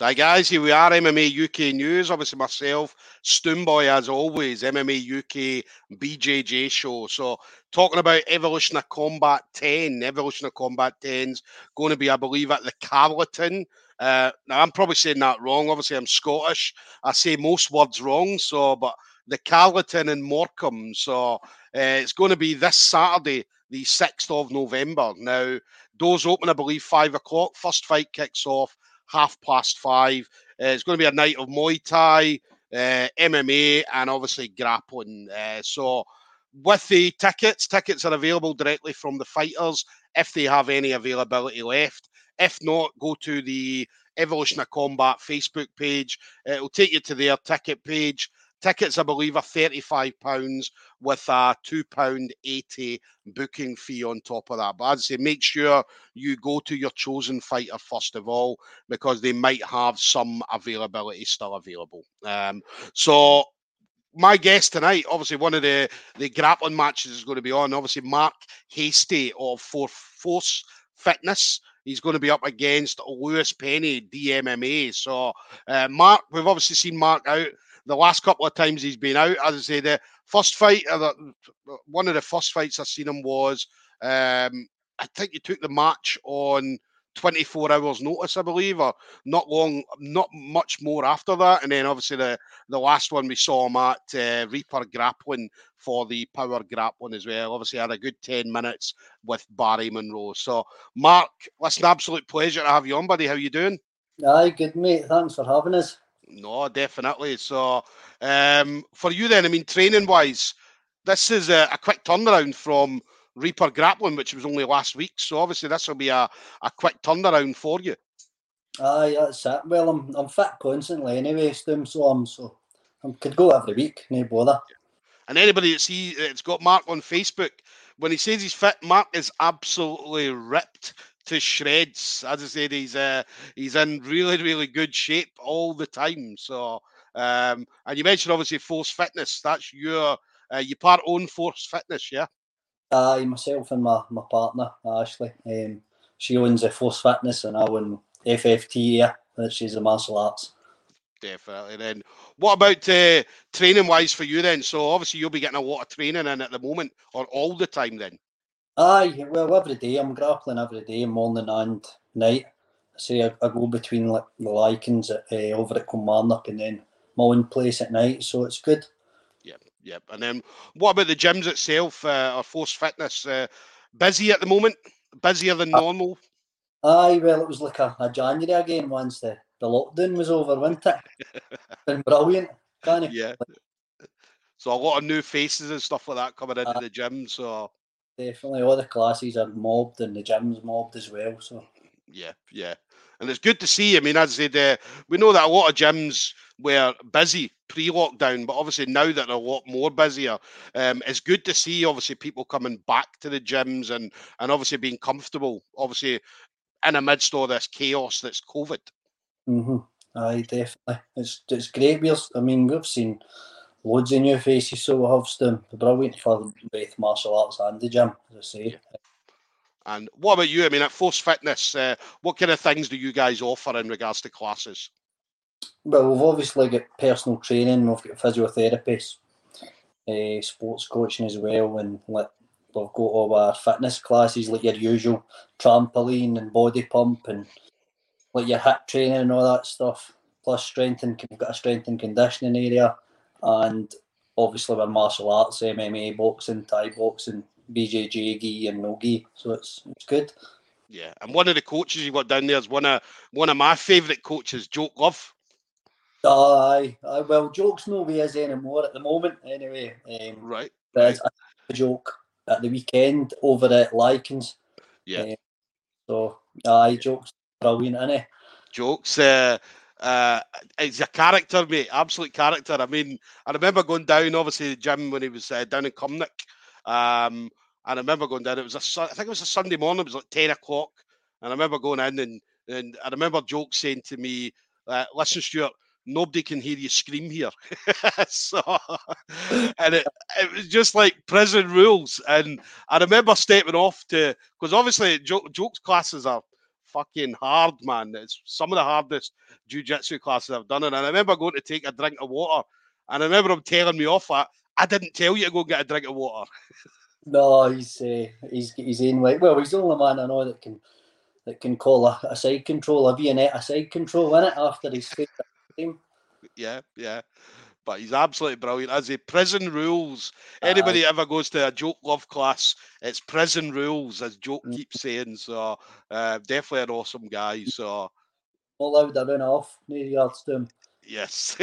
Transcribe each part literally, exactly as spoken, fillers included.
So hi guys, here we are, M M A U K News, obviously myself, Stoomboy as always, M M A U K B J J show. So talking about Evolution of Combat ten, Evolution of Combat ten's going to be, I believe, at the Carleton. Uh, now I'm probably saying that wrong, obviously I'm Scottish, I say most words wrong, so, but the Carleton in Morecambe, so uh, it's going to be this Saturday, the sixth of November. Now, doors open, I believe, five o'clock, first fight kicks off half past five. Uh, it's going to be a night of Muay Thai, uh, M M A, and obviously grappling. Uh, so with the tickets, tickets are available directly from the fighters if they have any availability left. If not, go to the Evolution of Combat Facebook page. Uh, it'll take you to their ticket page. Tickets, I believe, are thirty-five pounds with a two pounds eighty booking fee on top of that. But I'd say make sure you go to your chosen fighter first of all, because they might have some availability still available. Um, so my guest tonight, obviously one of the, the grappling matches is going to be on, obviously Mark Hasty of Force Fitness. He's going to be up against Lewis Penny, D M M A. So uh, Mark, we've obviously seen Mark out the last couple of times he's been out. As I say, the first fight, one of the first fights I've seen him was, um, I think he took the match on twenty-four hours notice, I believe, or not long, not much more after that. And then obviously the, the last one we saw him at uh, Reaper Grappling for the Power Grappling as well. Obviously had a good ten minutes with Barry Munro. So Mark, it's an absolute pleasure to have you on, buddy. How you doing? Aye, good mate. Thanks for having us. No, definitely. So, um, for you then, I mean, training-wise, this is a, a quick turnaround from Reaper Grappling, which was only last week. So, obviously, this will be a, a quick turnaround for you. Aye, that's it. Well, I'm I'm fit constantly anyway, Stoom, so I'm so I could go every week, no bother. And anybody that sees, it's got Mark on Facebook, when he says he's fit, Mark is absolutely ripped to shreds. As I said, he's uh, he's in really, really good shape all the time. So, um, and you mentioned obviously Force Fitness. That's your uh, you part own Force Fitness, yeah? Aye, uh, myself and my my partner Ashley. Um, she owns a Force Fitness, and I own F F T, yeah, which is the martial arts. Definitely. Then, what about uh, training wise for you then? So obviously you'll be getting a lot of training in at the moment, or all the time then. Aye, well, every day I'm grappling every day, morning and night. I say I, I go between like the Lykins at, uh, over at Cumnock, and then my own place at night, so it's good. Yep, yep. And then what about the gyms itself, uh, or Force Fitness? Uh, busy at the moment? Busier than uh, normal? Aye, well, it was like a, a January again once the, the lockdown was over, wasn't it? It's been brilliant, can't it? Yeah. So a lot of new faces and stuff like that coming into uh, the gym, so... Definitely, all the classes are mobbed and the gym's mobbed as well. So, yeah, yeah, and it's good to see. I mean, as I said, uh, we know that a lot of gyms were busy pre-lockdown, but obviously now that they're a lot more busier, um, it's good to see obviously people coming back to the gyms and and obviously being comfortable, obviously in amidst all this chaos that's COVID. Mm-hmm. Aye, definitely, it's it's great. We're, I mean, we've seen loads of new faces, so we have them. Brilliant for both martial arts and the gym, as I say. Yeah. And what about you? I mean, at Force Fitness, uh, what kind of things do you guys offer in regards to classes? Well, we've obviously got personal training, we've got physiotherapists, uh, sports coaching as well, and like, we've got all our fitness classes, like your usual trampoline and body pump, and like your hip training and all that stuff. Plus, strength and we've got a strength and conditioning area. And obviously with martial arts, M M A, boxing, Thai boxing, B J J, gi and no gi. So it's it's good. Yeah, and one of the coaches you got down there is one of one of my favourite coaches, Joke Love. Aye, uh, uh, well, Joke's no way is anymore at the moment. Anyway, um, right. There's right. a Joke at the weekend over at Lykins. Yeah. Um, so aye, uh, Joke's brilliant, isn't he? Joke's. Uh... Uh, he's a character, mate, absolute character. I mean, I remember going down, obviously, the gym when he was uh, down in Cumnock. Um, and I remember going down, it was a, I think it was a Sunday morning, it was like ten o'clock. And I remember going in, and, and I remember Joke saying to me, uh, listen, Stuart, nobody can hear you scream here. So, and it, it was just like prison rules. And I remember stepping off to, because obviously, Joke, Joke's classes are fucking hard, man. It's some of the hardest jiu-jitsu classes I've done. And I remember going to take a drink of water, and I remember him telling me off that, I didn't tell you to go get a drink of water. No, he's uh, he's he's in like, well, he's the only man I know that can that can call a, a side control, a vignette, a side control in it after he's taken the game. Yeah, yeah. But he's absolutely brilliant. As a prison rules, anybody uh, ever goes to a Joke Love class, it's prison rules, as Joke keeps saying. So uh, definitely an awesome guy. So not loud, I run off near yards to him. Yes.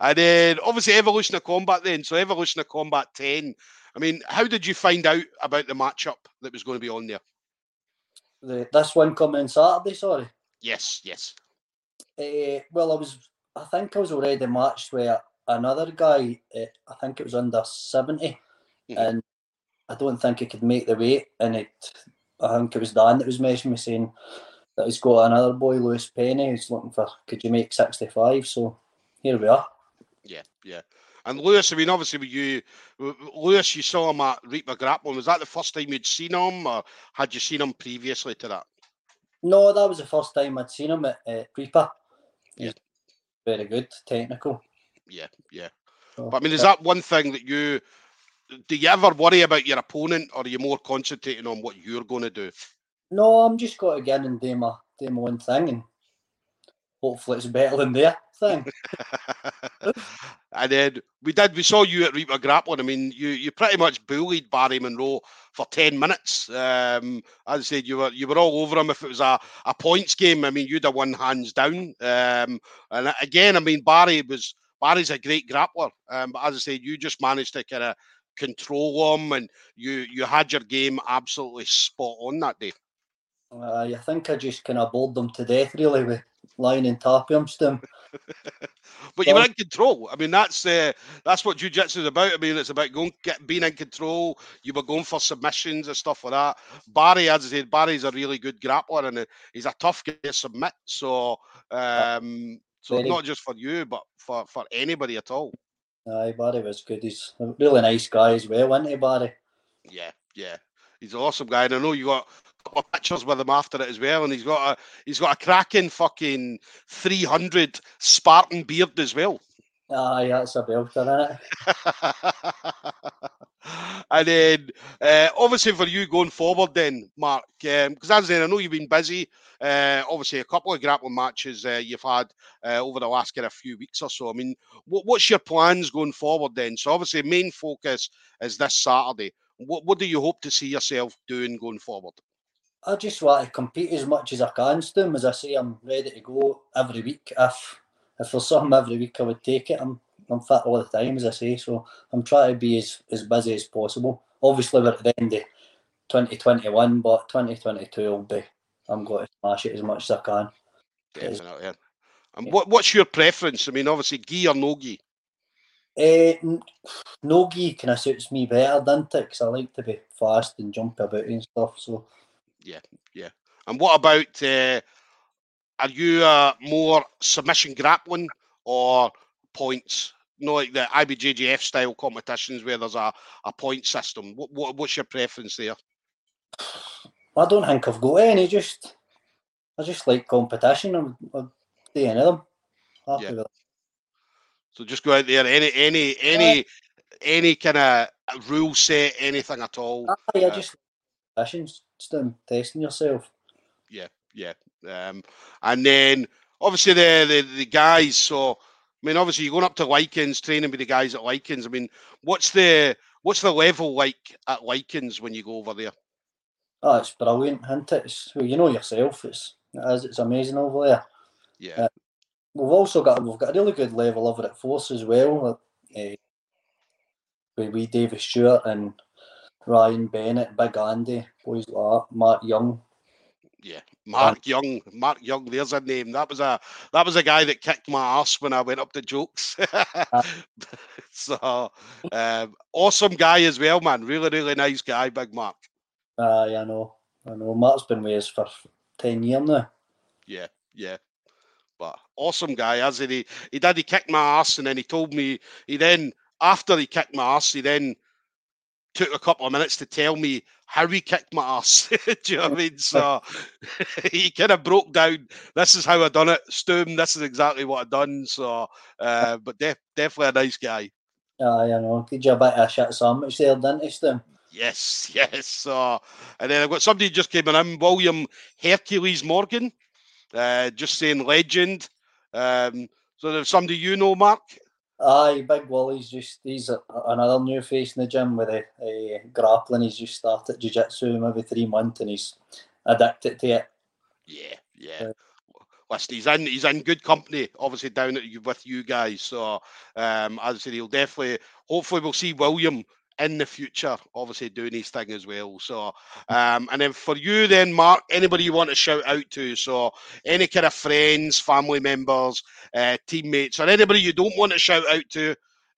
And then obviously Evolution of Combat then. So Evolution of Combat ten. I mean, how did you find out about the matchup that was going to be on there? The, this one coming on Saturday, sorry? Yes, yes. Uh, well, I was, I think I was already matched with another guy, uh, I think it was under seventy, mm-hmm. and I don't think he could make the weight, and it, I think it was Dan that was messaging me saying that he's got another boy, Lewis Penny, who's looking for, could you make sixty-five? So here we are. Yeah, yeah. And Lewis, I mean, obviously, you, Lewis, you saw him at Reaper Grappling. Was that the first time you'd seen him, or had you seen him previously to that? No, that was the first time I'd seen him at uh, Reaper. Yeah. Very good, technical. Yeah, yeah. So, but I mean, is that one thing that you, do you ever worry about your opponent, or are you more concentrating on what you're going to do? No, I'm just going to get in and do my, do my own thing, and hopefully it's better than their thing. And then we did, we saw you at Reaper Grappling. I mean, you you pretty much bullied Barry Munro for ten minutes. Um, as I said, you were you were all over him. If it was a, a points game, I mean, you'd have won hands down. Um, and again, I mean, Barry was, Barry's a great grappler. Um, but as I said, you just managed to kind of control him, and you, you had your game absolutely spot on that day. Uh, I think I just kind of bored them to death, really, with lying and tap arms to them. But you were in control. I mean, that's uh, that's what jiu-jitsu is about. I mean, it's about going, get, being in control. You were going for submissions and stuff like that. Barry, as I said, Barry's a really good grappler, and he's a tough guy to submit. So, um, so Barry, not just for you, but for, for anybody at all. Aye, Barry was good. He's a really nice guy as well, wasn't he, Barry? Yeah, yeah. He's an awesome guy, and I know you got pictures with him after it as well, and he's got a he's got a cracking fucking three hundred Spartan beard as well. Ah, yeah, that's a belter, isn't it? And then uh, obviously for you going forward, then Mark, because um, as then I know you've been busy. Uh, obviously, a couple of grappling matches uh, you've had uh, over the last kind of few weeks or so. I mean, what, what's your plans going forward then? So obviously, main focus is this Saturday. What what do you hope to see yourself doing going forward? I just want to compete as much as I can, Stim. As I say, I'm ready to go every week. If if there's something every week, I would take it. I'm I'm fit all the time, as I say. So I'm trying to be as, as busy as possible. Obviously, we're at the end of twenty twenty-one, but twenty twenty-two will be. I'm going to smash it as much as I can. Definitely. Yeah. And what what's your preference? I mean, obviously, gi or no gi? Uh, no gi kind of suits me better, doesn't it? Because I like to be fast and jump about and stuff. So, yeah, yeah. And what about? Uh, are you uh, more submission grappling or points? You know, like the I B J J F style competitions where there's a, a point system. What, what what's your preference there? I don't think I've got any. Just I just like competition. I'm, I'm doing any of them. Happy yeah. with it. So just go out there, any any any yeah. any kind of rule set, anything at all. Aye, I just uh, them testing yourself. Yeah, yeah. Um, and then obviously the, the the guys. So I mean, obviously you're going up to Lykins, training with the guys at Lykins. I mean, what's the what's the level like at Lykins when you go over there? Oh, it's brilliant, isn't it? It's, well, you know yourself. It's it is, it's amazing over there. Yeah. Uh, We've also got we've got a really good level over at Force as well. Uh, we, we David Stewart and Ryan Bennett, Big Andy, boys like that, Mark Young. Yeah, Mark and, Young, Mark Young. There's a name. That was a that was a guy that kicked my ass when I went up to Jokes. So um, awesome guy as well, man. Really, really nice guy, Big Mark. Uh, yeah, I know, I know. Mark's been with us for ten years now. Yeah, yeah. But awesome guy, as in he, he did, he kicked my ass, and then he told me, he then, after he kicked my ass, he then took a couple of minutes to tell me how he kicked my ass. Do you know what I mean? So he kind of broke down. This is how I done it, Stoom. This is exactly what I done. So, uh, but def- definitely a nice guy. Oh, you know, did you a bit of shit sandwich there, didn't you, Stoom? Yes, yes. Uh, and then I've got somebody just came in, William Hercules Morgan, uh, just saying legend. Um, so there's somebody you know, Mark? Aye, Big Wally's just, he's a, another new face in the gym with a, a grappling. He's just started jiu-jitsu maybe three months and he's addicted to it. Yeah, yeah. Uh, Listen, he's in, he's in good company, obviously, down at, with you guys. So, um, as I said, he'll definitely, hopefully we'll see William in the future, obviously doing his thing as well. So, um, and then for you then, Mark, anybody you want to shout out to? So any kind of friends, family members, uh, teammates, or anybody you don't want to shout out to,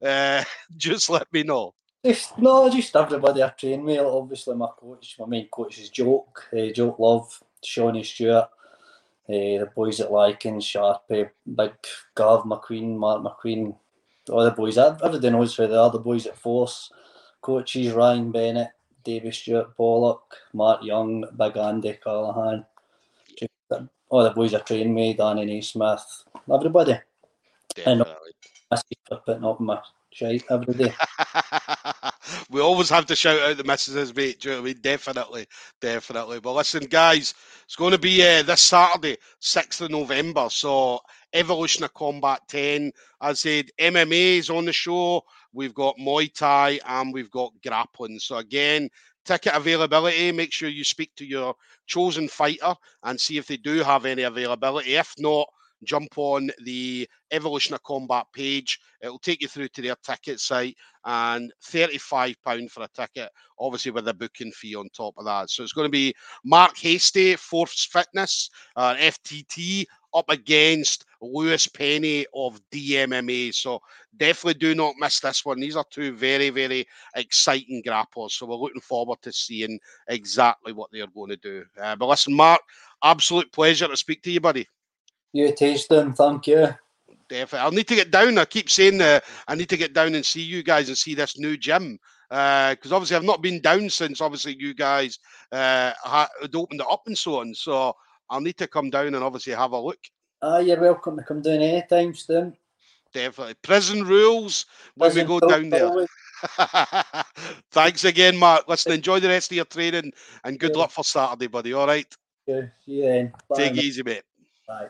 uh, just let me know. Just, no, just everybody I train with. Obviously my coach, my main coach is Joke, uh, Joke Love, Sean Stewart, uh, the boys at Lykins, Sharpie, Big Gav McQueen, Mark McQueen, all the boys. Everybody knows who they are, the boys at Force. Coaches, Ryan Bennett, David Stewart, Pollock, Mark Young, Big Andy, Callahan, all the boys I train with, Danny Nesmith, everybody. Definitely. And I'm putting up my shite every day. We always have to shout out the missus, mate. Do you know what I mean? Definitely, definitely. Well, listen, guys, it's going to be uh, this Saturday, sixth of November, so Evolution of Combat ten. I said M M A is on the show. We've got Muay Thai and we've got grappling. So again, ticket availability, make sure you speak to your chosen fighter and see if they do have any availability. If not, jump on the Evolution of Combat page. It'll take you through to their ticket site, and thirty-five pounds for a ticket, obviously with a booking fee on top of that. So it's going to be Mark Hasty, Force Fitness, uh, F T T, up against Lewis Penny of D M M A. So definitely do not miss this one. These are two very, very exciting grapplers. So we're looking forward to seeing exactly what they're going to do. Uh, but listen, Mark, absolute pleasure to speak to you, buddy. You taste them, thank you. Definitely. I'll need to get down. I keep saying uh, I need to get down and see you guys and see this new gym. Because uh, obviously I've not been down since obviously you guys uh, had opened it up and so on. So I'll need to come down and obviously have a look. Ah, uh, you're welcome to come down anytime soon. Definitely. Prison rules when Prison we go down there. Thanks again, Mark. Listen, enjoy the rest of your training and good yeah. luck for Saturday, buddy. All right? Yeah, yeah. Bye, Take it easy, mate. Bye.